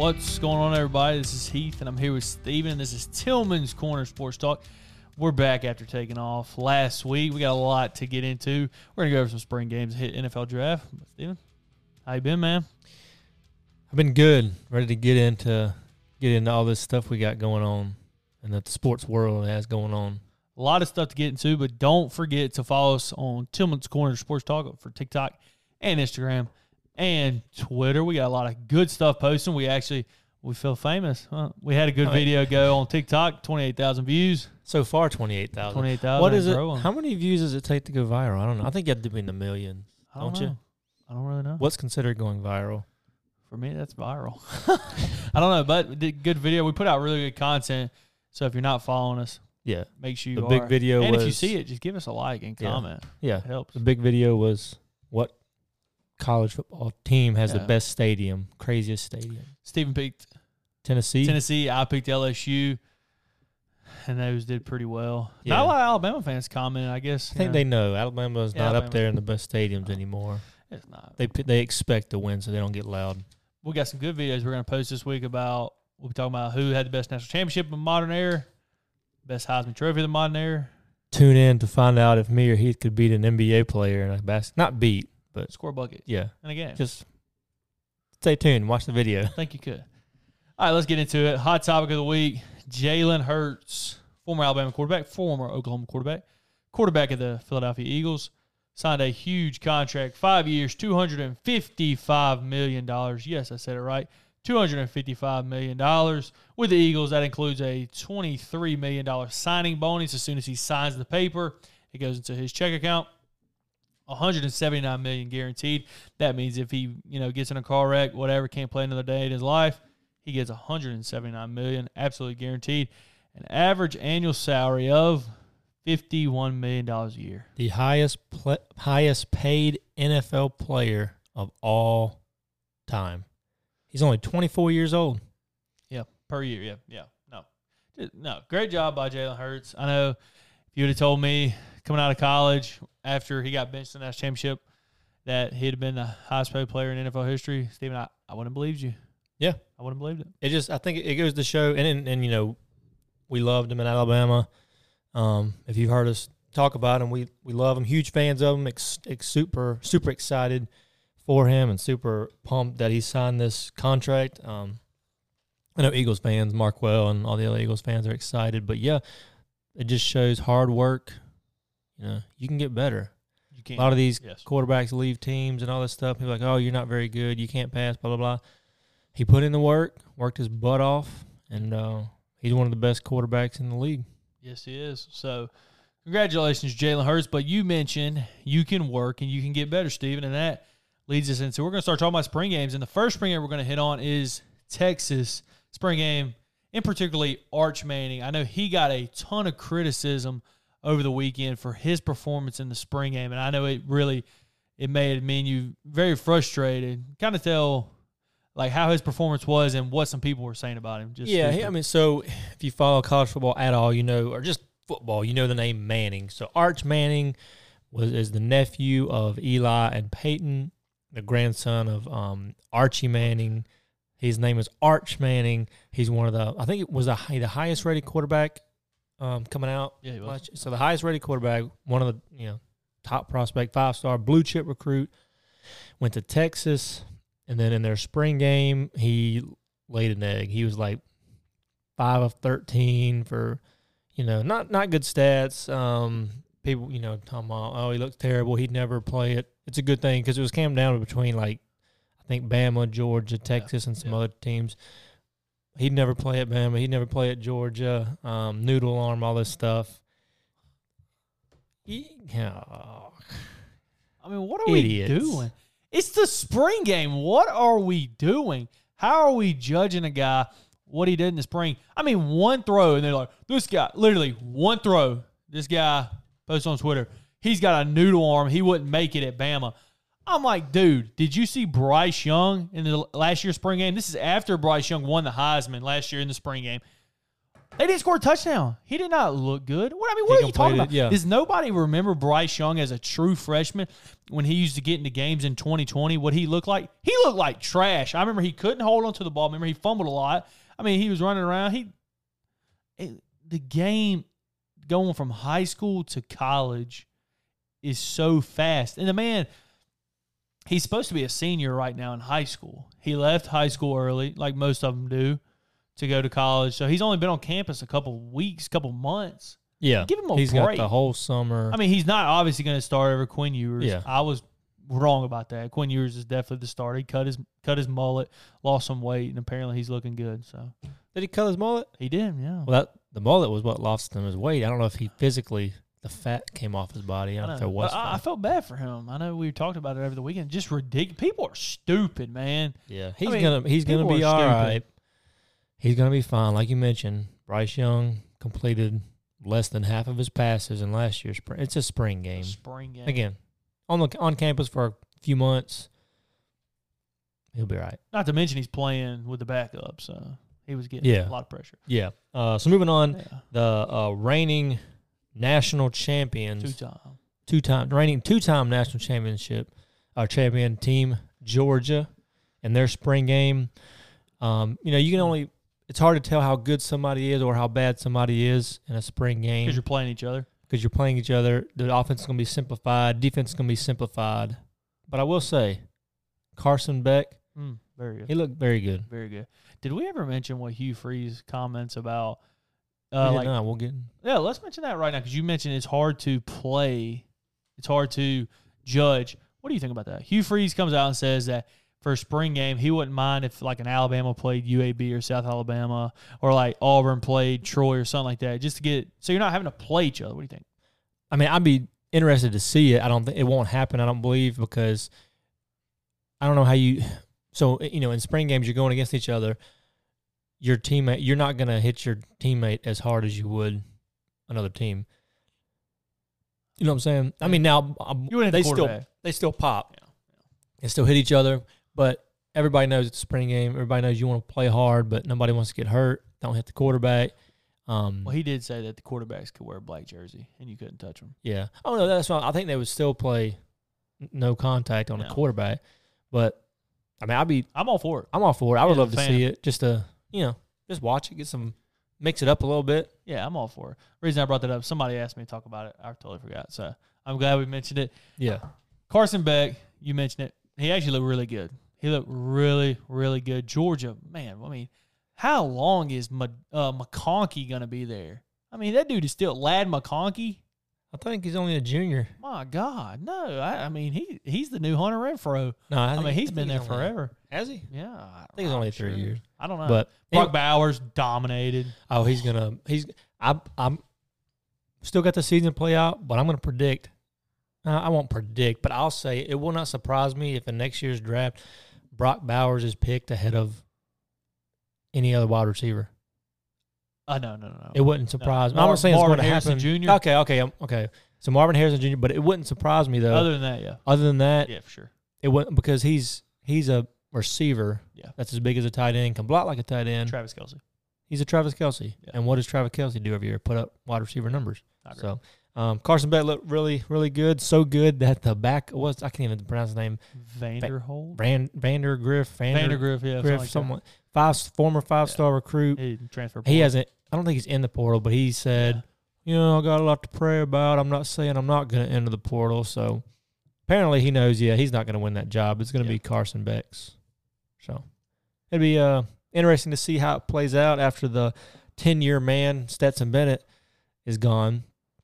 What's going on, everybody? This is Heath, and I'm here with Steven. This is Tillman's Corner Sports Talk. We're back after taking off last week. We got a lot to get into. We're going to go over some spring games, hit NFL draft. Steven, how you been, man? I've been good. Ready to get into all this stuff we got going on and that the sports world has going on. A lot of stuff to get into, but don't forget to follow us on Tillman's Corner Sports Talk for TikTok and Instagram and Twitter. We got a lot of good stuff posting. We feel famous. Huh? We had a good video go on TikTok, 28,000 views. So far, 28,000. 28,000. What is it? Growing. How many views does it take to go viral? I don't know. I think you have to be in the millions, don't you? I don't really know. What's considered going viral? For me, that's viral. I don't know, but we did good video. We put out really good content, so if you're not following us, yeah, make sure you are. The big video was... And if you see it, just give us a like and comment. Yeah. It helps. The big video was what college football team has the best stadium, craziest stadium. Steven picked Tennessee. I picked LSU, and those did pretty well. Yeah. Not a lot of Alabama fans commented, I guess. I think they know. Alabama's not up there in the best stadiums anymore. It's not. They expect to win, so they don't get loud. We got some good videos we're going to post this week about, we'll be talking about who had the best national championship in modern era. Best Heisman Trophy of the modern era. Tune in to find out if me or Heath could beat an NBA player in a basket. Not beat, but score a bucket. Yeah. In a game. Just stay tuned. Watch the video. I think you could. All right, let's get into it. Hot topic of the week, Jalen Hurts, former Alabama quarterback, former Oklahoma quarterback of the Philadelphia Eagles, signed a huge contract, 5 years, $255 million. Yes, I said it right. $255 million with the Eagles. That includes a $23 million signing bonus. As soon as he signs the paper, it goes into his check account. $179 million guaranteed. That means if he, gets in a car wreck, whatever, can't play another day in his life, he gets $179 million, absolutely guaranteed. An average annual salary of $51 million a year. The highest paid NFL player of all time. He's only 24 years old. Yeah, per year. Yeah. No. Great job by Jalen Hurts. I know if you would have told me coming out of college after he got benched in that championship that he'd have been the highest paid player in NFL history, Steven, I wouldn't have believed you. Yeah. I wouldn't have believed it. I think it goes to show, and we loved him in Alabama. If you've heard us talk about him, we love him. Huge fans of him. Super excited for him and super pumped that he signed this contract. I know Eagles fans, Markwell and all the other Eagles fans are excited, but it just shows hard work. You can get better. You can. A lot of these quarterbacks leave teams and all this stuff. People are like, oh, you're not very good. You can't pass, blah, blah, blah. He put in the work, worked his butt off, and he's one of the best quarterbacks in the league. Yes, he is. So, congratulations, Jalen Hurts. But you mentioned you can work and you can get better, Steven, and that leads us into, we're going to start talking about spring games. And the first spring game we're going to hit on is Texas spring game, and particularly Arch Manning. I know he got a ton of criticism over the weekend for his performance in the spring game. And I know it made me and you very frustrated. Kind of tell how his performance was and what some people were saying about him. So if you follow college football at all, or just football, the name Manning. So Arch Manning is the nephew of Eli and Peyton, the grandson of Archie Manning. His name is Arch Manning. He's one of the highest rated quarterback coming out. Yeah, he was. So the highest rated quarterback, one of the top prospect, 5-star blue chip recruit, went to Texas, and then in their spring game he laid an egg. He was 5 of 13 for not good stats. People, talking about, oh, he looks terrible. He'd never play it. It's a good thing because it was came down between, I think Bama, Georgia, Texas, and some other teams. He'd never play at Bama. He'd never play at Georgia. Noodle arm, all this stuff. What are idiots. We doing? It's the spring game. What are we doing? How are we judging a guy what he did in the spring? One throw, and they're like, this guy, literally one throw. This guy posts on Twitter, he's got a noodle arm. He wouldn't make it at Bama. I'm like, dude, did you see Bryce Young in the last year's spring game? This is after Bryce Young won the Heisman last year in the spring game. They didn't score a touchdown. He did not look good. What I mean, what are you talking about? Yeah. Does nobody remember Bryce Young as a true freshman when he used to get into games in 2020? What he looked like? He looked like trash. I remember he couldn't hold on to the ball. Remember he fumbled a lot. I mean, he was running around. The game going from high school to college is so fast. And the man, he's supposed to be a senior right now in high school. He left high school early, like most of them do, to go to college. So he's only been on campus a couple weeks, couple months. Yeah. Give him a break. He's got the whole summer. I mean, he's not obviously going to start over Quinn Ewers. Yeah. I was wrong about that. Quinn Ewers is definitely the starter. He cut his mullet, lost some weight, and apparently he's looking good. So did he cut his mullet? He did, yeah. Well, the mullet was what lost him his weight. I don't know if he physically – the fat came off his body. I don't know if there was fat. I felt bad for him. I know we talked about it over the weekend. Just ridiculous. People are stupid, man. Yeah, he's gonna be all right. He's gonna be fine. Like you mentioned, Bryce Young completed less than half of his passes in last year's spring. It's a spring game. Again, on campus for a few months. He'll be all right. Not to mention he's playing with the backup, so he was getting a lot of pressure. Yeah. So moving on, the reigning national champions, reigning two-time national championship, our champion team Georgia, in their spring game. You can only. It's hard to tell how good somebody is or how bad somebody is in a spring game because you're playing each other. The offense is going to be simplified. Defense is going to be simplified. But I will say, Carson Beck, very good. He looked very good. Very good. Did we ever mention what Hugh Freeze comments about? Let's mention that right now because you mentioned it's hard to play. It's hard to judge. What do you think about that? Hugh Freeze comes out and says that for a spring game, he wouldn't mind if like an Alabama played UAB or South Alabama or like Auburn played Troy or something like that just to get – so you're not having to play each other. What do you think? I mean, I'd be interested to see it. I don't think it won't happen, I don't believe, because I don't know how you – so, in spring games, you're going against each other. Your teammate, you're not going to hit your teammate as hard as you would another team. You know what I'm saying? I mean, now they still pop. Yeah. They still hit each other, but everybody knows it's a spring game. Everybody knows you want to play hard, but nobody wants to get hurt. Don't hit the quarterback. Well, he did say that the quarterbacks could wear a black jersey, and you couldn't touch them. Yeah. Oh, no, that's why I think they would still play no contact on the quarterback. But, I mean, I'm all for it. I would love to see it just to – just watch it, mix it up a little bit. Yeah, I'm all for it. The reason I brought that up, somebody asked me to talk about it. I totally forgot, so I'm glad we mentioned it. Yeah. Carson Beck, you mentioned it. He actually looked really good. He looked really, really good. Georgia, man, I mean, how long is McConkey going to be there? I mean, that dude is still Lad McConkey. I think he's only a junior. My God, no. I mean, he's the new Hunter Renfro. No, he's been there forever. Has he? Yeah. I think it's only 3 years. I don't know. But Brock Bowers dominated. Oh, he's going to – I'm still got the season play out, but I'm going to predict – I won't predict, but I'll say it will not surprise me if in next year's draft Brock Bowers is picked ahead of any other wide receiver. No. It wouldn't surprise me. I'm not saying it's going to happen. Marvin Harrison Jr. Okay. So Marvin Harrison Jr., but it wouldn't surprise me, though. Other than that. Yeah, for sure. It wouldn't, because he's a receiver that's as big as a tight end, can block like a tight end. Travis Kelce. He's a Travis Kelce. Yeah. And what does Travis Kelce do every year? Put up wide receiver numbers. So Carson Beck looked really, really good. So good that the back was, I can't even pronounce his name. Vanderhold? Vandergriff, yeah. Someone. Former five-star recruit. He transferred. He hasn't. I don't think he's in the portal, but he said, I got a lot to pray about. I'm not saying I'm not going to enter the portal. So, apparently he knows, he's not going to win that job. It's going to be Carson Beck's. So, it'd be interesting to see how it plays out after the 10-year man, Stetson Bennett, is gone.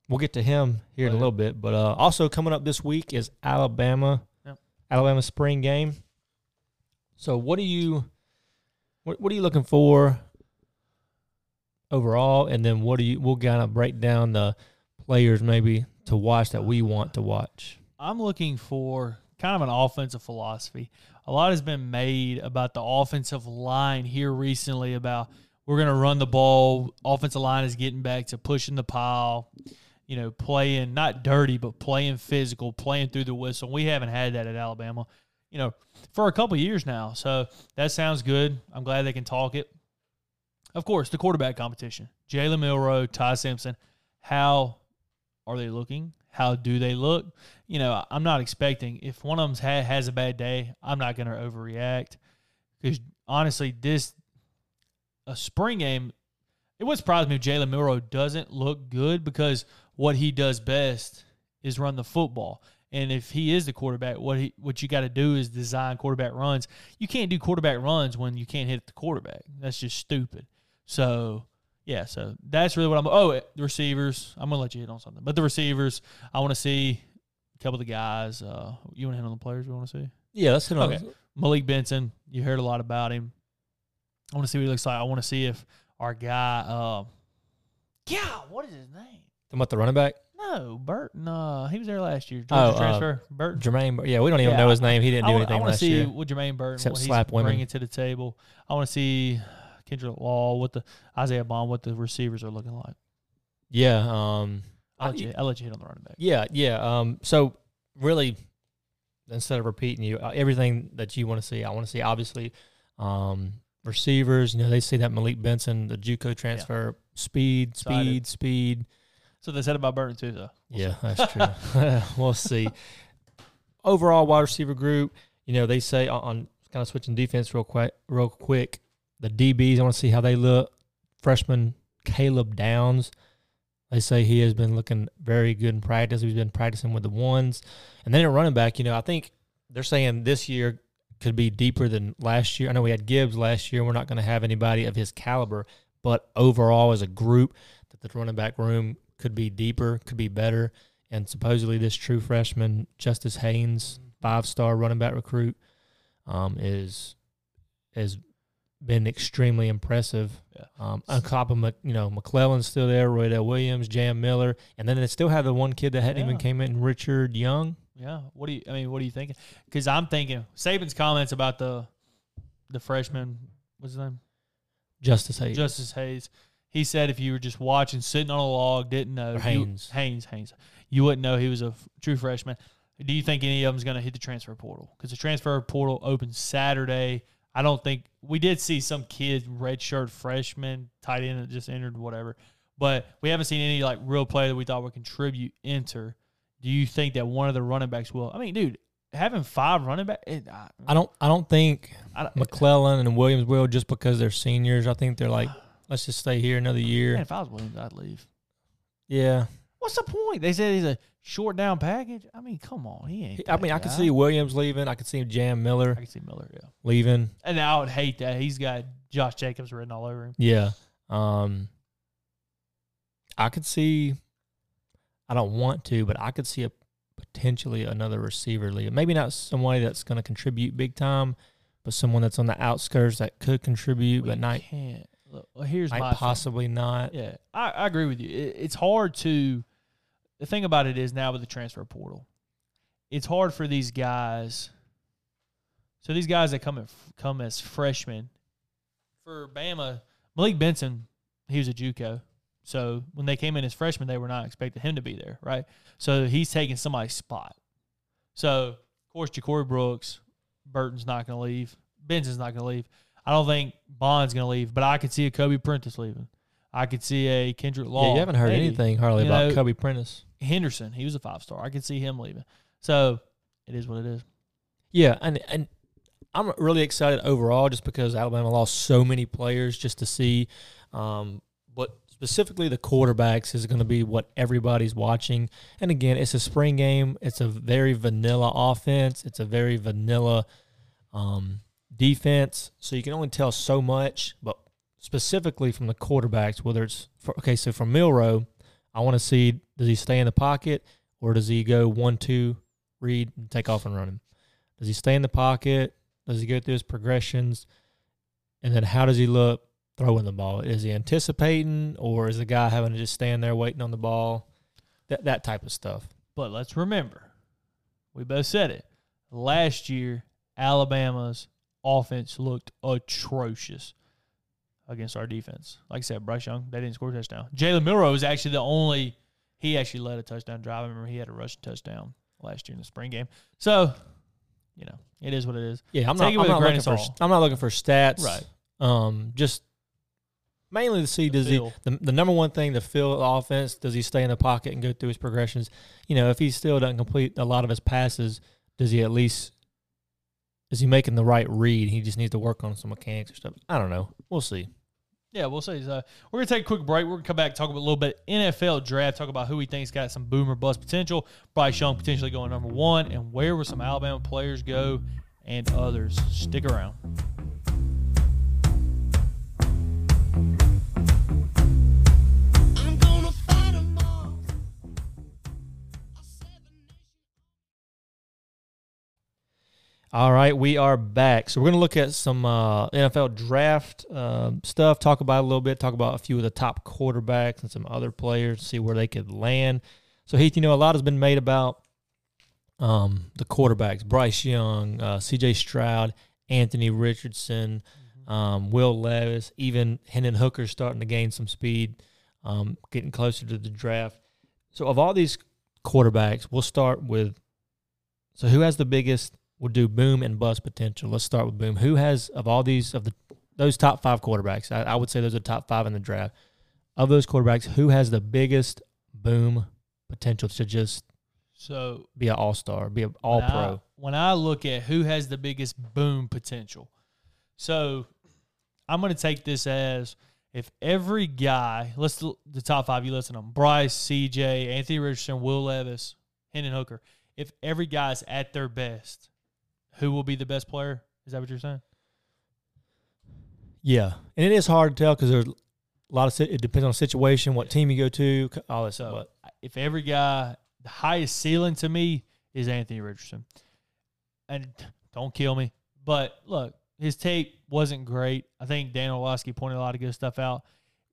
We'll get to him here in a little bit. But also coming up this week is Alabama. Yep. Alabama spring game. So, what are you looking for overall, and then we'll kind of break down the players maybe to watch that we want to watch. I'm looking for kind of an offensive philosophy. A lot has been made about the offensive line here recently about we're going to run the ball. Offensive line is getting back to pushing the pile, playing not dirty but playing physical, playing through the whistle. We haven't had that at Alabama, for a couple of years now. So that sounds good. I'm glad they can talk it. Of course, the quarterback competition. Jalen Milroe, Ty Simpson. How are they looking? How do they look? You know, I'm not expecting. If one of them has a bad day, I'm not going to overreact. Because, honestly, a spring game, it would surprise me if Jalen Milroe doesn't look good, because what he does best is run the football. And if he is the quarterback, what you got to do is design quarterback runs. You can't do quarterback runs when you can't hit the quarterback. That's just stupid. So, yeah, so that's really what I'm – oh, the receivers. I'm going to let you hit on something. But the receivers, I want to see a couple of the guys. You want to hit on the players we want to see? Yeah, let's hit on them. Okay. Malik Benson, you heard a lot about him. I want to see what he looks like. I want to see if our guy what is his name? Talking about the running back? No, Burton. He was there last year. Transfer. Burton. Jermaine. Yeah, we don't even know his name. He didn't do anything last year. I want to see what Jermaine Burton, except slap women, bringing to the table. I want to see Kendrick Law, Isaiah Bond, what the receivers are looking like. Yeah. I'll let you hit on the running back. Yeah. So, really, instead of repeating you, everything that you want to see, I want to see, obviously, receivers. You know, they see that Malik Benson, the JUCO transfer, speed. So they said about Burton too, though. That's true. We'll see. Overall, wide receiver group, you know, they say on kind of switching defense real quick. The DBs, I want to see how they look. Freshman Caleb Downs, they say he has been looking very good in practice. He's been practicing with the ones. And then at running back, you know, I think they're saying this year could be deeper than last year. I know we had Gibbs last year. We're not going to have anybody of his caliber. But overall, as a group, that the running back room could be deeper, could be better. And supposedly this true freshman, Justice Haynes, 5-star running back recruit, has been extremely impressive. Yeah. On top of, McClellan's still there, Roy Dell Williams, Jam Miller. And then they still have the one kid that hadn't even came in, Richard Young. Yeah. What are you thinking? Because I'm thinking Saban's comments about the freshman, what's his name? Justice Haynes. He said if you were just watching, sitting on a log, didn't know. Haynes. You wouldn't know he was a true freshman. Do you think any of them is going to hit the transfer portal? Because the transfer portal opens Saturday. I don't think – we did see some kid, redshirt freshman, tight end that just entered, whatever. But we haven't seen any, real player that we thought would contribute enter. Do you think that one of the running backs will – I mean, dude, having 5 running backs – I don't think McClellan and Williams will, just because they're seniors. I think they're let's just stay here another year. Man, if I was Williams, I'd leave. Yeah. What's the point? They said he's a short down package. I mean, come on. He ain't. I could see Williams leaving. I could see Jam Miller. Leaving. And I would hate that. He's got Josh Jacobs written all over him. Yeah. I could see – I don't want to, but I could see potentially another receiver leaving. Maybe not somebody that's going to contribute big time, but someone that's on the outskirts that could contribute, but not – can't. Look, here's my possibly thing. Not. Yeah, I agree with you. It's hard to – the thing about it is now with the transfer portal, it's hard for these guys – so these guys that come as freshmen, for Bama, Malik Benson, he was a JUCO. So when they came in as freshmen, they were not expecting him to be there, right? So he's taking somebody's spot. So, of course, Ja'Cory Brooks, Burton's not going to leave. Benson's not going to leave. I don't think Bond's going to leave, but I could see a Kobe Prentice leaving. I could see a Kendrick Law. Yeah, you haven't heard anything hardly about Kobe Prentice. Henderson, he was a 5-star. I could see him leaving. So it is what it is. Yeah, and I'm really excited overall just because Alabama lost so many players, just to see what specifically the quarterbacks is going to be what everybody's watching. And, again, it's a spring game. It's a very vanilla offense. It's a very vanilla defense, so you can only tell so much, but specifically from the quarterbacks, whether it's from Milroe, I want to see, does he stay in the pocket or does he go 1-2, read, and take off and run him? Does he stay in the pocket? Does he go through his progressions? And then how does he look throwing the ball? Is he anticipating, or is the guy having to just stand there waiting on the ball? That type of stuff. But let's remember, we both said it. Last year, Alabama's offense looked atrocious against our defense. Like I said, Bryce Young, they didn't score a touchdown. Jalen Milroe was actually he actually led a touchdown drive. I remember he had a rushing touchdown last year in the spring game. So, it is what it is. Yeah, I'm not looking for stats. Right. Just Mainly to see does he the number one thing to fill the offense, does he stay in the pocket and go through his progressions? You know, if he still doesn't complete a lot of his passes, does he at least is he making the right read? He just needs to work on some mechanics or stuff. I don't know. We'll see. Yeah, we'll see. We're going to take a quick break. We're going to come back and talk about a little bit NFL draft, talk about who we think's got some boom or bust potential, Bryce Young potentially going number one, and where will some Alabama players go and others. Stick around. All right, we are back. So we're going to look at some NFL draft stuff, talk about a little bit, talk about a few of the top quarterbacks and some other players, see where they could land. So, Heath, you know, a lot has been made about the quarterbacks, Bryce Young, C.J. Stroud, Anthony Richardson, Will Levis, even Hendon Hooker starting to gain some speed, getting closer to the draft. So of all these quarterbacks, we'll start with, so who has the biggest – we'll do boom and bust potential. Let's start with boom. Who has, of all these, of the those top five quarterbacks, I would say those are the top five in the draft. Of those quarterbacks, who has the biggest boom potential to just be an all-star, be an all-pro? When I look at who has the biggest boom potential, so I'm going to take this as if every guy, let's the top five you listen to them, Bryce, CJ, Anthony Richardson, Will Levis, Hendon Hooker, if every guy's at their best, who will be the best player? Is that what you're saying? Yeah. And it is hard to tell because there's a lot of – it depends on the situation, what team you go to, all that stuff. So if every guy – the highest ceiling to me is Anthony Richardson. And don't kill me. But, look, his tape wasn't great. I think Dan Orlovsky pointed a lot of good stuff out.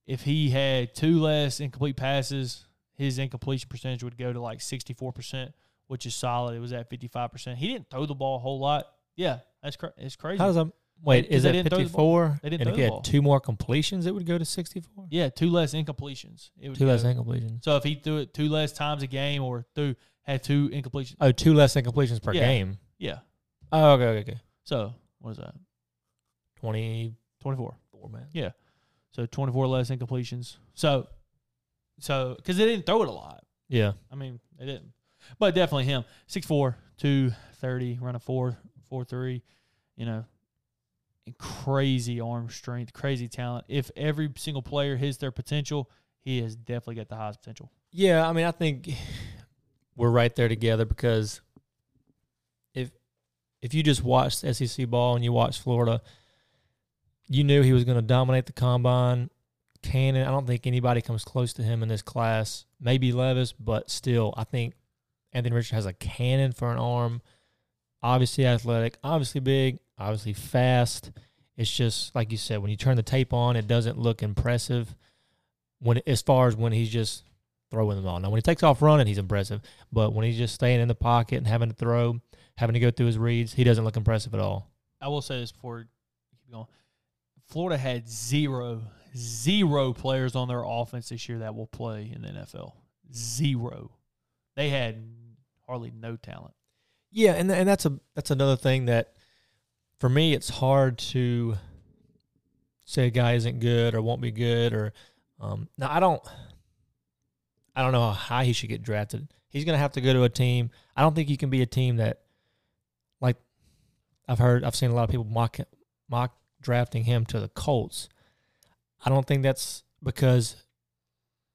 If he had two less incomplete passes, his incompletion percentage would go to like 64%. Which is solid. It was at 55%. He didn't throw the ball a whole lot. Yeah, that's it's crazy. How does that, wait, is it 54? They didn't throw the ball. And if he had two more completions, it would go to 64? Yeah, two less incompletions. It would So if he threw it two less times a game or had two incompletions. Oh, two less incompletions per game. Yeah. Oh, okay. So what is that? 24. Man. Yeah. So 24 less incompletions. So because they didn't throw it a lot. Yeah. I mean, they didn't. But definitely him. 6'4", 230, running 4.43, you know, and crazy arm strength, crazy talent. If every single player hits their potential, he has definitely got the highest potential. Yeah, I mean, I think we're right there together because if you just watched SEC ball and you watched Florida, you knew he was going to dominate the combine. Cannon, I don't think anybody comes close to him in this class. Maybe Levis, but still, I think Anthony Richardson has a cannon for an arm, obviously athletic, obviously big, obviously fast. It's just, like you said, when you turn the tape on, it doesn't look impressive as far as when he's just throwing them all. Now, when he takes off running, he's impressive. But when he's just staying in the pocket and having to throw, having to go through his reads, he doesn't look impressive at all. I will say this before you keep going. Florida had zero players on their offense this year that will play in the NFL. Zero. They had hardly no talent. Yeah, and that's another thing that, for me, it's hard to say a guy isn't good or won't be good or now I don't know how high he should get drafted. He's going to have to go to a team. I don't think he can be a team that, like I've seen a lot of people mock drafting him to the Colts. I don't think that's because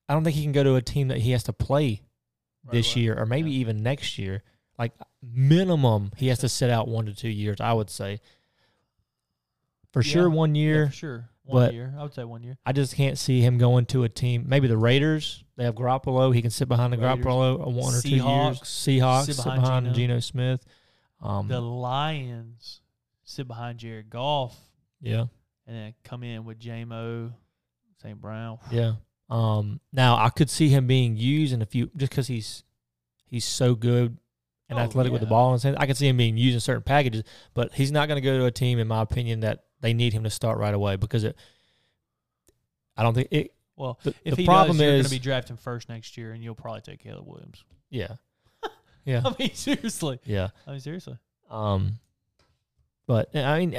I don't think he can go to a team that he has to play this year or maybe even next year. Like minimum, he has to sit out 1 to 2 years, I would say. For sure 1 year. Yeah, for sure. I would say 1 year. I just can't see him going to a team. Maybe the Raiders. They have Garoppolo. He can sit behind Garoppolo 1 or 2 years. Seahawks. Sit behind Geno Smith. The Lions sit behind Jared Goff. Yeah. And then come in with J-Mo, St. Brown. Yeah. Now I could see him being used in a few, just because he's so good and athletic with the ball and I could see him being used in certain packages, but he's not going to go to a team, in my opinion, that they need him to start right away because I don't think it. Well, if the problem is you're going to be drafting first next year, and you'll probably take Caleb Williams. Yeah, yeah. I mean, seriously. Yeah, I mean, seriously. But I mean,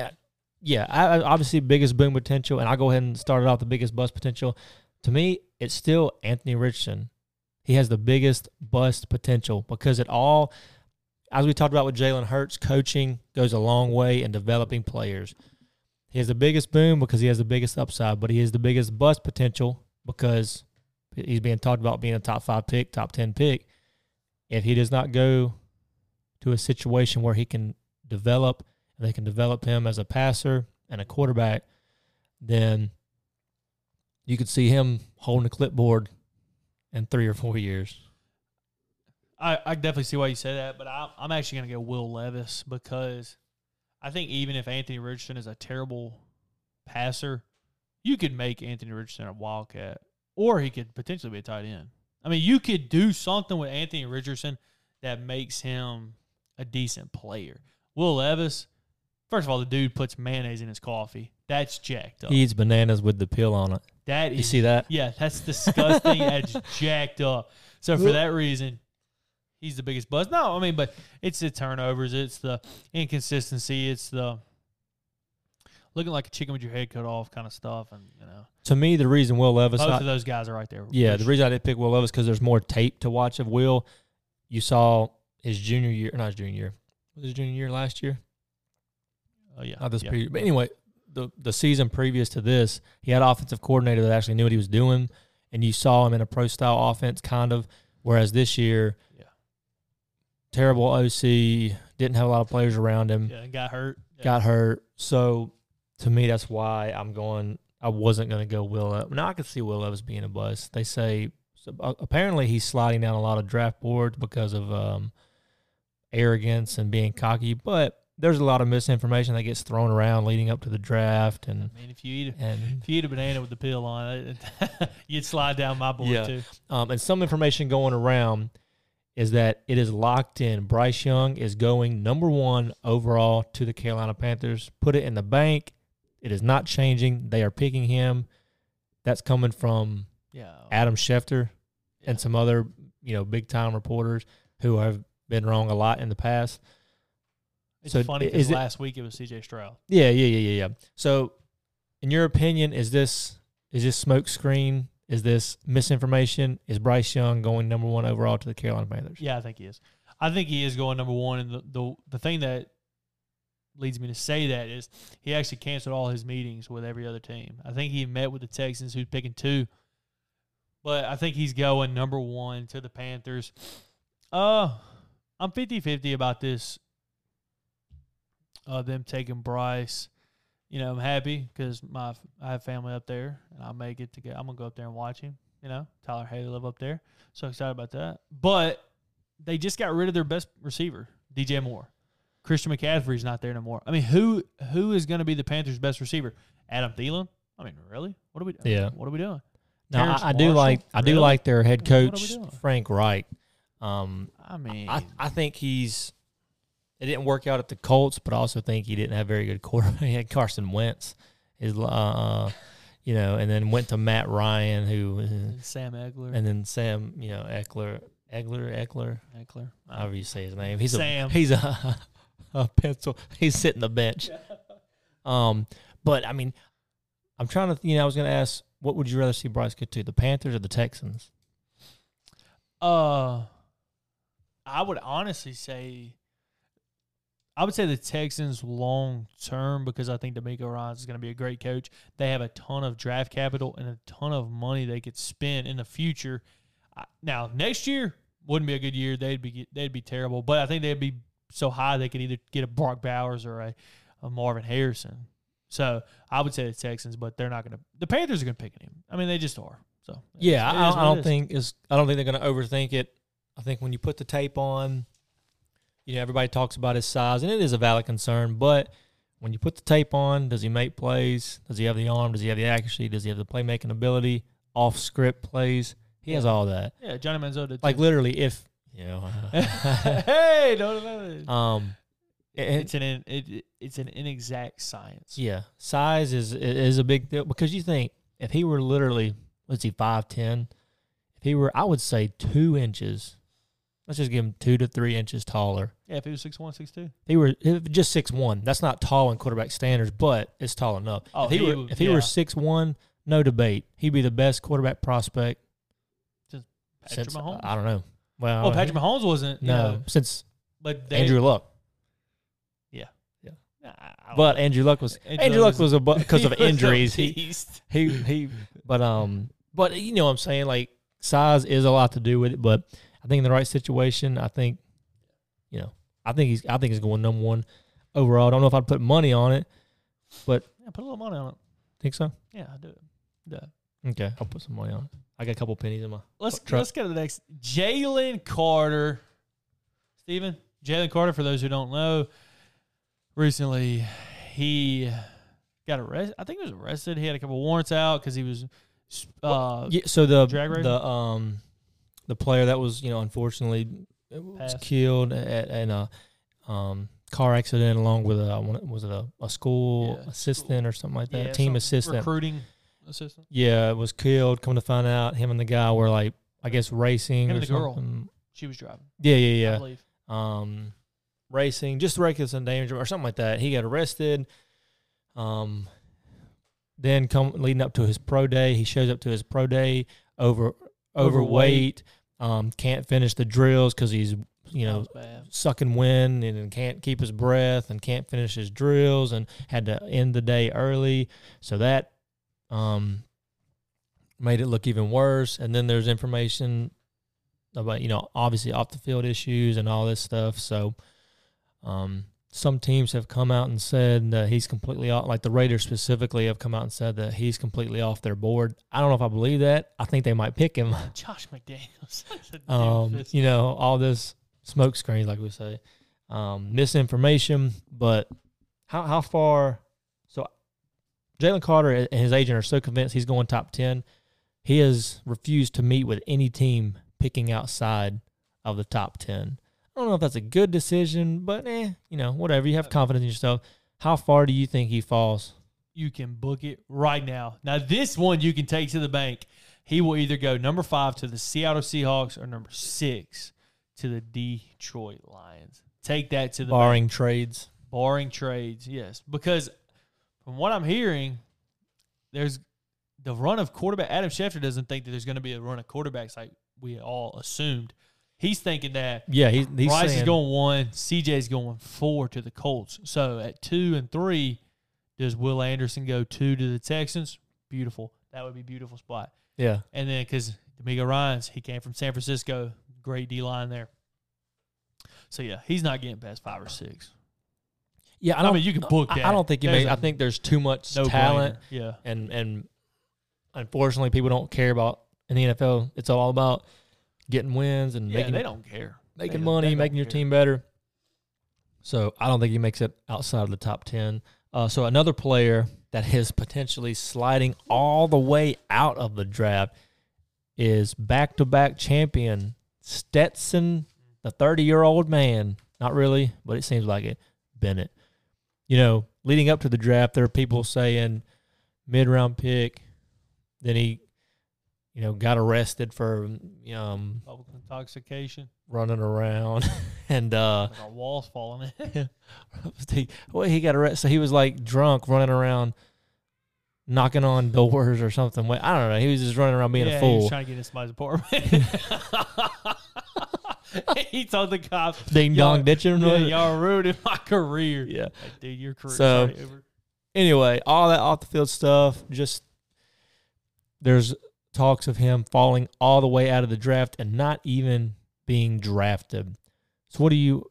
yeah, obviously biggest boom potential, and I'll go ahead and start it off the biggest bust potential. To me, it's still Anthony Richardson. He has the biggest bust potential because it all, as we talked about with Jalen Hurts, coaching goes a long way in developing players. He has the biggest boom because he has the biggest upside, but he has the biggest bust potential because he's being talked about being a top 5 pick, top 10 pick. If he does not go to a situation where he can develop and they can develop him as a passer and a quarterback, then you could see him holding a clipboard in 3 or 4 years. I definitely see why you say that, but I'm actually going to go Will Levis because I think even if Anthony Richardson is a terrible passer, you could make Anthony Richardson a wildcat, or he could potentially be a tight end. I mean, you could do something with Anthony Richardson that makes him a decent player. Will Levis, first of all, the dude puts mayonnaise in his coffee. That's jacked up. He eats bananas with the pill on it. That is, you see that? Yeah, that's disgusting. That's jacked up. So for that reason, he's the biggest buzz. No, I mean, but it's the turnovers. It's the inconsistency. It's the looking like a chicken with your head cut off kind of stuff. And you know, to me, the reason Will Levis, both of those guys are right there. Yeah, the reason I didn't pick Will Levis because there's more tape to watch of Will. You saw his junior year, not his junior year. Was his junior year last year? Oh, yeah. Not this period. But anyway, the season previous to this, he had an offensive coordinator that actually knew what he was doing, and you saw him in a pro-style offense kind of, whereas this year, terrible OC, didn't have a lot of players around him. Yeah, got hurt. Yeah. Got hurt. So, to me, that's why I wasn't going to go Will Levis. Now, I could see Will Levis being a bust. They say apparently he's sliding down a lot of draft boards because of arrogance and being cocky, but there's a lot of misinformation that gets thrown around leading up to the draft. And I mean, if you eat a banana with the pill on it, you'd slide down my board too. And some information going around is that it is locked in. Bryce Young is going number 1 overall to the Carolina Panthers. Put it in the bank. It is not changing. They are picking him. That's coming from Adam Schefter and some other big-time reporters who have been wrong a lot in the past. It's so funny because last week it was C.J. Stroud. Yeah. So, in your opinion, is this smoke screen? Is this misinformation? Is Bryce Young going number 1 overall to the Carolina Panthers? Yeah, I think he is. I think he is going number 1. And the thing that leads me to say that is he actually canceled all his meetings with every other team. I think he met with the Texans, who's picking 2. But I think he's going number 1 to the Panthers. I'm 50-50 about this. Them taking Bryce, I'm happy because I have family up there, and I may get to go. I'm gonna go up there and watch him. Tyler Haley live up there, so excited about that. But they just got rid of their best receiver, DJ Moore. Christian McCaffrey's not there anymore. I mean, who is gonna be the Panthers' best receiver? Adam Thielen. I mean, really? What are we doing? No, I do like really? I do like their head coach Frank Reich. I think he's. It didn't work out at the Colts, but I also think he didn't have very good quarterback. He had Carson Wentz, and then went to Matt Ryan, who Sam Ekeler, and then Sam, Ekeler, however you say his name. He's Sam. He's a pencil. He's sitting the bench. But I mean, I'm trying to. I was going to ask, what would you rather see Bryce get to, the Panthers or the Texans? I would honestly say. I would say the Texans long-term because I think DeMeco Ryans is going to be a great coach. They have a ton of draft capital and a ton of money they could spend in the future. Now, next year wouldn't be a good year. They'd be terrible. But I think they'd be so high they could either get a Brock Bowers or a Marvin Harrison. So I would say the Texans, but they're not going to – the Panthers are going to pick him. I mean, they just are. So I don't think they're going to overthink it. I think when you put the tape on – everybody talks about his size, and it is a valid concern, but when you put the tape on, does he make plays? Does he have the arm? Does he have the accuracy? Does he have the playmaking ability? Off-script plays? He has all that. Yeah, Johnny Manziel did. Like, literally, hey, don't know. It's an inexact science. Yeah. Size is a big deal because you think if he were literally, 5'10", I would say 2 inches. Let's just give him 2 to 3 inches taller. Yeah, if he was 6'1", 6'2". He were just 6'1". That's not tall in quarterback standards, but it's tall enough. Oh, if he were 6'1", no debate. He'd be the best quarterback prospect since Patrick Mahomes. I don't know. Well, Patrick Mahomes wasn't. But Andrew Luck. Yeah. But Andrew Luck was because of injuries. But you know what I'm saying, like size is a lot to do with it. But I think in the right situation, I think he's going number one overall. I don't know if I'd put money on it, but yeah, put a little money on it. Think so? Yeah, I do. Yeah. Okay, I'll put some money on it. I got a couple pennies in my. Let's go to the next. Jalen Carter. Steven, Jalen Carter, for those who don't know, recently he got arrested. I think he was arrested. He had a couple warrants out because he was. So the player that was unfortunately was killed in a car accident along with a school assistant or something like that, team assistant, recruiting assistant. Yeah, was killed. Come to find out, him and the guy were like racing. Him and the girl, she was driving. Yeah. I believe. Racing, just reckless endangerment or something like that. He got arrested. Then leading up to his pro day, he shows up to his pro day overweight. Can't finish the drills because he's sucking wind and can't keep his breath and can't finish his drills and had to end the day early. So that made it look even worse. And then there's information about obviously off the field issues and all this stuff. So. Some teams have come out and said that he's completely off. Like the Raiders specifically have come out and said that he's completely off their board. I don't know if I believe that. I think they might pick him. Josh McDaniels. All this smoke screens, like we say, misinformation. But how far? So Jalen Carter and his agent are so convinced he's going top 10. He has refused to meet with any team picking outside of the top 10. I don't know if that's a good decision, but whatever. You have confidence in yourself. How far do you think he falls? You can book it right now. Now, this one you can take to the bank. He will either go number 5 to the Seattle Seahawks or number 6 to the Detroit Lions. Take that to the bank. Barring trades, yes. Because from what I'm hearing, there's the run of quarterback. Adam Schefter doesn't think that there's going to be a run of quarterbacks like we all assumed. He's thinking that he's Bryce is going 1, CJ's going 4 to the Colts. So at 2 and 3, does Will Anderson go 2 to the Texans? Beautiful. That would be a beautiful spot. Yeah. And then because DeMeco Ryans, he came from San Francisco, great D-line there. So, yeah, he's not getting past 5 or 6. Yeah, I mean, you can book that. I don't think I think there's too much talent. Yeah. And unfortunately, people don't care about in the NFL. It's all about – getting wins and making they don't care. Making money, making your team better. So I don't think he makes it outside of the top 10. So another player that is potentially sliding all the way out of the draft is back-to-back champion Stetson, the 30-year-old man. Not really, but it seems like it. Bennett. Leading up to the draft, there are people saying mid-round pick, then he got arrested for public intoxication, running around, and like a wall's falling in. He got arrested. So he was like drunk, running around, knocking on doors or something. I don't know. He was just running around being a fool. He was trying to get into somebody's apartment. He told the cops, "Ding dong, ditch him." Yeah, y'all ruining my career. Yeah, like, dude, your career's already over. Anyway, all that off the field stuff. Just there's talks of him falling all the way out of the draft and not even being drafted. So what do you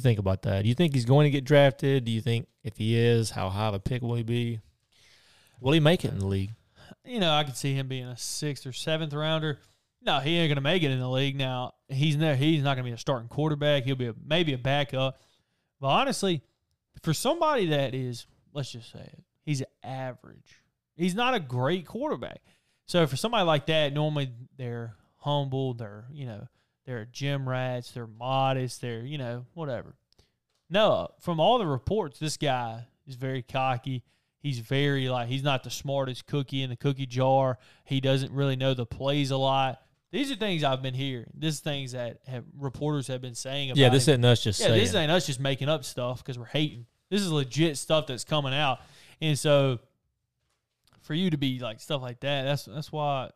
think about that? Do you think he's going to get drafted? Do you think if he is, how high of a pick will he be? Will he make it in the league? I could see him being a 6th or 7th rounder. No, he ain't going to make it in the league. Now, he's not going to be a starting quarterback. He'll be maybe a backup. But honestly, for somebody that is, let's just say it, he's average. He's not a great quarterback. So for somebody like that, normally they're humble, they're, they're gym rats, they're modest, they're, whatever. No, from all the reports, this guy is very cocky. He's very, he's not the smartest cookie in the cookie jar. He doesn't really know the plays a lot. These are things I've been hearing. These things that reporters have been saying about this him. Ain't us just saying. This ain't us just making up stuff because we're hating. This is legit stuff that's coming out. And so for you to be like stuff like that, that's why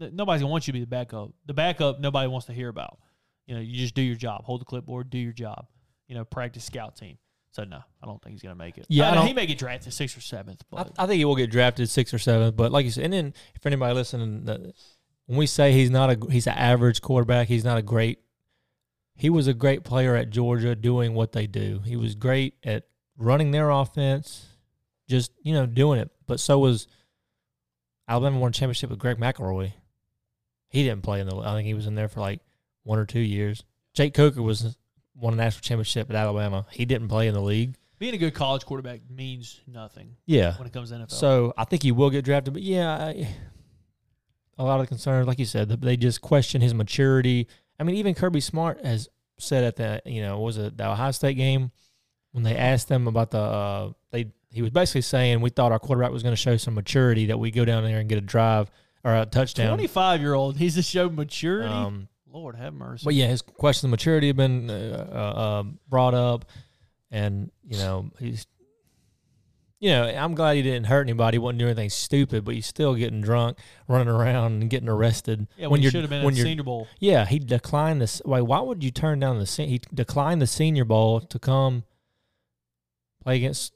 nobody's going to want you to be the backup. The backup nobody wants to hear about. You know, you just do your job. Hold the clipboard, do your job. You know, practice scout team. So, no, I don't think he's going to make it. Yeah, I mean, he may get drafted 6th or 7th. But I think he will get drafted 6th or 7th. But like you said, and then if anybody listening, when we say he's an average quarterback, he's not a great – he was a great player at Georgia doing what they do. He was great at running their offense, just, you know, doing it. But so was Alabama won a championship with Greg McElroy. He didn't play in the – I think he was in there for like 1 or 2 years. Jake Coker won a national championship at Alabama. He didn't play in the league. Being a good college quarterback means nothing when it comes to NFL. So I think he will get drafted. But, a lot of the concerns, like you said, they just question his maturity. I mean, even Kirby Smart has said at the Ohio State game when they asked them about he was basically saying we thought our quarterback was going to show some maturity that we go down there and get a drive or a touchdown. 25-year-old, he's to show maturity. Lord have mercy. But yeah, his question of maturity had been brought up, and he's. You know, I'm glad he didn't hurt anybody. He wasn't doing anything stupid, but he's still getting drunk, running around, and getting arrested. Yeah, when you should have been in the Senior Bowl. Yeah, he declined this. Why would you turn down the Senior? He declined the Senior Bowl to come play against,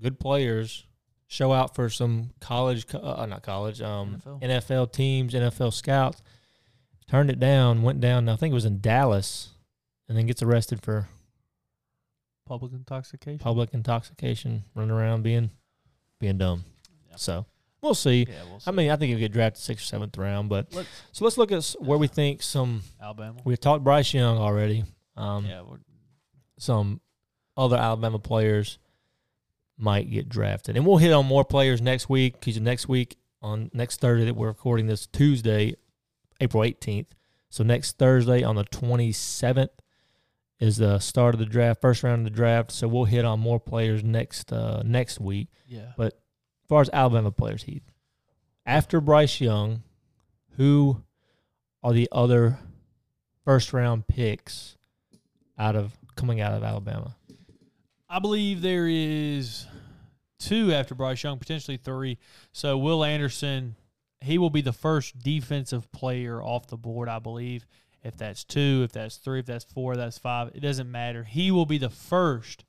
good players, show out for some NFL teams, NFL scouts. Turned it down, went down, I think it was in Dallas, and then gets arrested for – Public intoxication, running around being dumb. Yeah. So we'll see. Yeah, we'll see. I mean, I think he'll get drafted 6th or 7th round. But let's look at where we think some Alabama. We've talked Bryce Young already. Some other Alabama players might get drafted, and we'll hit on more players next week because next week on next Thursday that we're recording this Tuesday, April 18th. So next Thursday on the 27th. Is the start of the draft, first round of the draft. So we'll hit on more players next week. Yeah. But as far as Alabama players, Heath, after Bryce Young, who are the other first round picks coming out of Alabama? I believe there is 2 after Bryce Young, potentially 3. So Will Anderson, he will be the first defensive player off the board, I believe. If that's 2, if that's 3, if that's 4, that's 5, it doesn't matter. He will be the first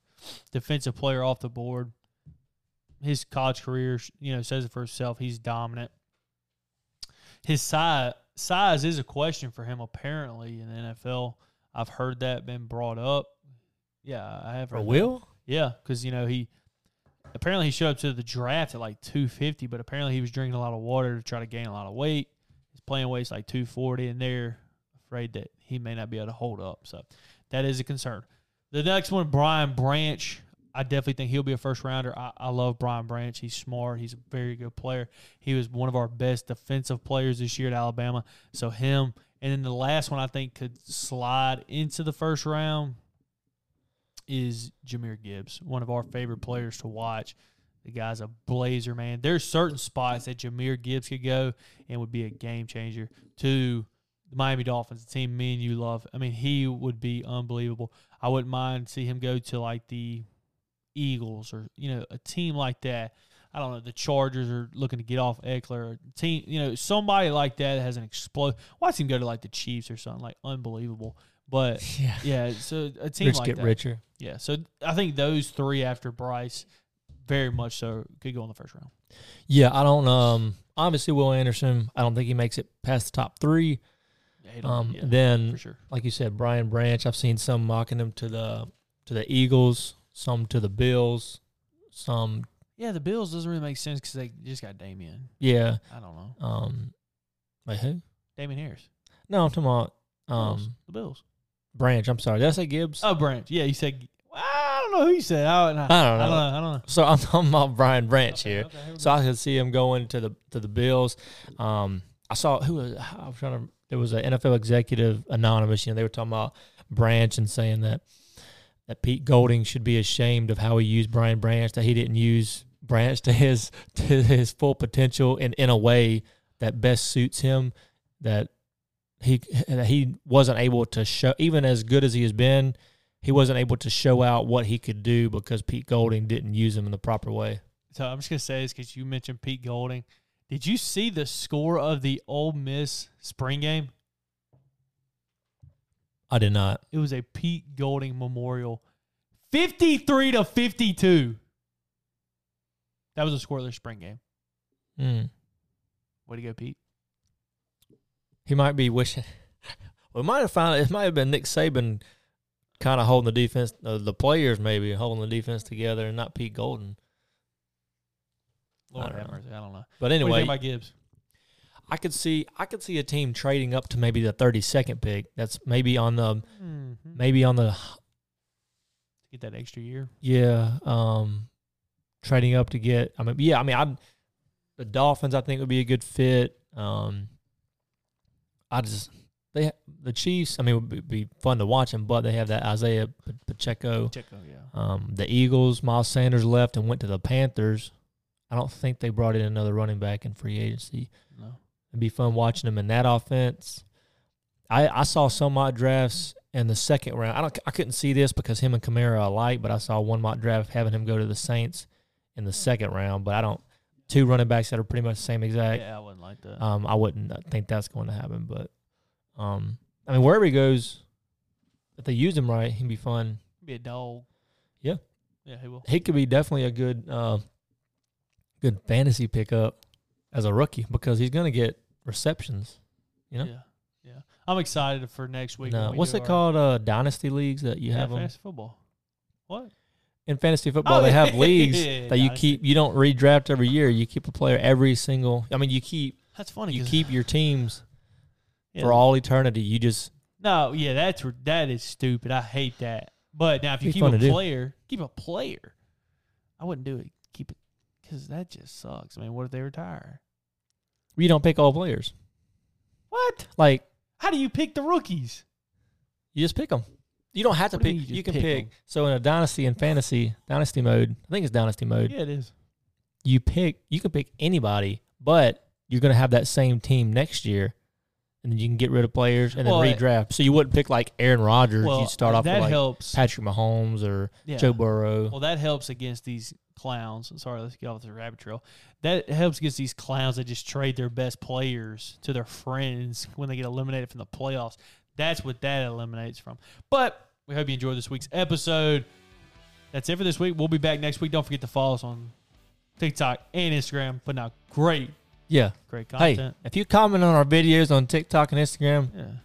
defensive player off the board. His college career, says it for himself. He's dominant. His size is a question for him, apparently, in the NFL. I've heard that been brought up. Yeah, I have heard. Will? Yeah, because, he apparently he showed up to the draft at like 250, but apparently he was drinking a lot of water to try to gain a lot of weight. His playing weight's like 240 in there. Afraid that he may not be able to hold up. So that is a concern. The next one, Brian Branch. I definitely think he'll be a first-rounder. I love Brian Branch. He's smart. He's a very good player. He was one of our best defensive players this year at Alabama. So him. And then the last one I think could slide into the first round is Jahmyr Gibbs, one of our favorite players to watch. The guy's a blazer, man. There's certain spots that Jahmyr Gibbs could go and would be a game-changer to – the Miami Dolphins, the team me and you love. I mean, he would be unbelievable. I wouldn't mind see him go to like the Eagles or a team like that. I don't know. The Chargers are looking to get off Ekeler. Team, somebody like that has an explode. Watch him go to like the Chiefs or something like unbelievable. But yeah so a team Rich like get that. Richer. Yeah, so I think those 3 after Bryce very much so could go in the first round. Yeah, I don't. Obviously, Will Anderson. I don't think he makes it past the top 3. Then, for sure. Like you said, Brian Branch. I've seen some mocking him to the Eagles, some to the Bills, some. Yeah, the Bills doesn't really make sense because they just got Damien. Yeah, I don't know. Like who? Damien Harris. No, I'm talking about the Bills. Branch. I'm sorry. Did I say Gibbs? Oh, Branch. Yeah, you said. I don't know who you said. I don't know. So I'm talking about Brian Branch here. Okay, so I could see him going to the Bills. I saw who was I was trying to. There was an NFL executive anonymous. They were talking about Branch and saying that Pete Golding should be ashamed of how he used Brian Branch, that he didn't use Branch to his full potential and in a way that best suits him. That he wasn't able to show, even as good as he has been, he wasn't able to show out what he could do because Pete Golding didn't use him in the proper way. So I'm just going to say this because you mentioned Pete Golding. Did you see the score of the Ole Miss spring game? I did not. It was a Pete Golding memorial. 53-52. That was a scoreless spring game. Mm. Way to go, Pete. He might be wishing. We might have found it. It might have been Nick Saban kind of holding the defense, the players maybe holding the defense together and not Pete Golding. Lord have mercy. I don't know. But anyway. What do you think about Gibbs? I could see a team trading up to maybe the 32nd pick. That's maybe on the get that extra year. Yeah, trading up to get. The Dolphins I think would be a good fit. The Chiefs. I mean, it would be fun to watch them, but they have that Isaiah Pacheco. The Eagles. Miles Sanders left and went to the Panthers. I don't think they brought in another running back in free agency. No. It'd be fun watching them in that offense. I saw some mock drafts in the second round. I couldn't see this because him and Kamara are alike, but I saw one mock draft having him go to the Saints in the second round. But two running backs that are pretty much the same exact. Yeah, I wouldn't like that. I wouldn't think that's going to happen. But, wherever he goes, if they use him right, he'd be fun. He'd be a dog. Yeah. Yeah, he will. He could be definitely a good good fantasy pickup as a rookie because he's going to get receptions, you know? Yeah. I'm excited for next week. What's it called, dynasty leagues that you have them? Fantasy football. What? In fantasy football, they have leagues that you keep. You don't redraft every year. You keep a player every single – That's funny. You keep your teams for all eternity. You just – No, yeah, that is stupid. I hate that. But now if you keep a player, I wouldn't do it. Keep it. Because that just sucks. I mean, what if they retire? You don't pick all players. What? Like, how do you pick the rookies? You just pick them. You don't have to pick. You can pick. So in a dynasty and fantasy, dynasty mode, I think it's dynasty mode. Yeah, it is. You can pick anybody, but you're going to have that same team next year, and then you can get rid of players and then redraft. So you wouldn't pick like Aaron Rodgers. You'd start off with Patrick Mahomes or Joe Burrow. Well, that helps against these clowns. Sorry, let's get off the rabbit trail. That helps against these clowns that just trade their best players to their friends when they get eliminated from the playoffs. That's what that eliminates from. But we hope you enjoyed this week's episode. That's it for this week. We'll be back next week. Don't forget to follow us on TikTok and Instagram. But now, great content. Hey, if you comment on our videos on TikTok and Instagram,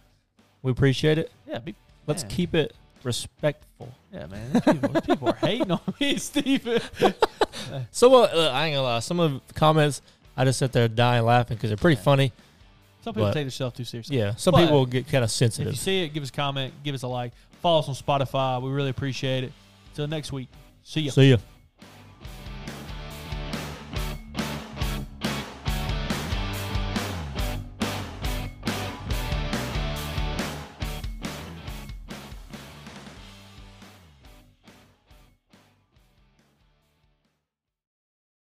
we appreciate it. Yeah, let's keep it respectful. Yeah, man. These people are hating on me and Steven. I ain't gonna lie. Some of the comments, I just sit there dying laughing because they're pretty funny. Some people take themselves too seriously. Yeah, some people get kind of sensitive. If you see it, give us a comment, give us a like. Follow us on Spotify. We really appreciate it. Till next week. See ya.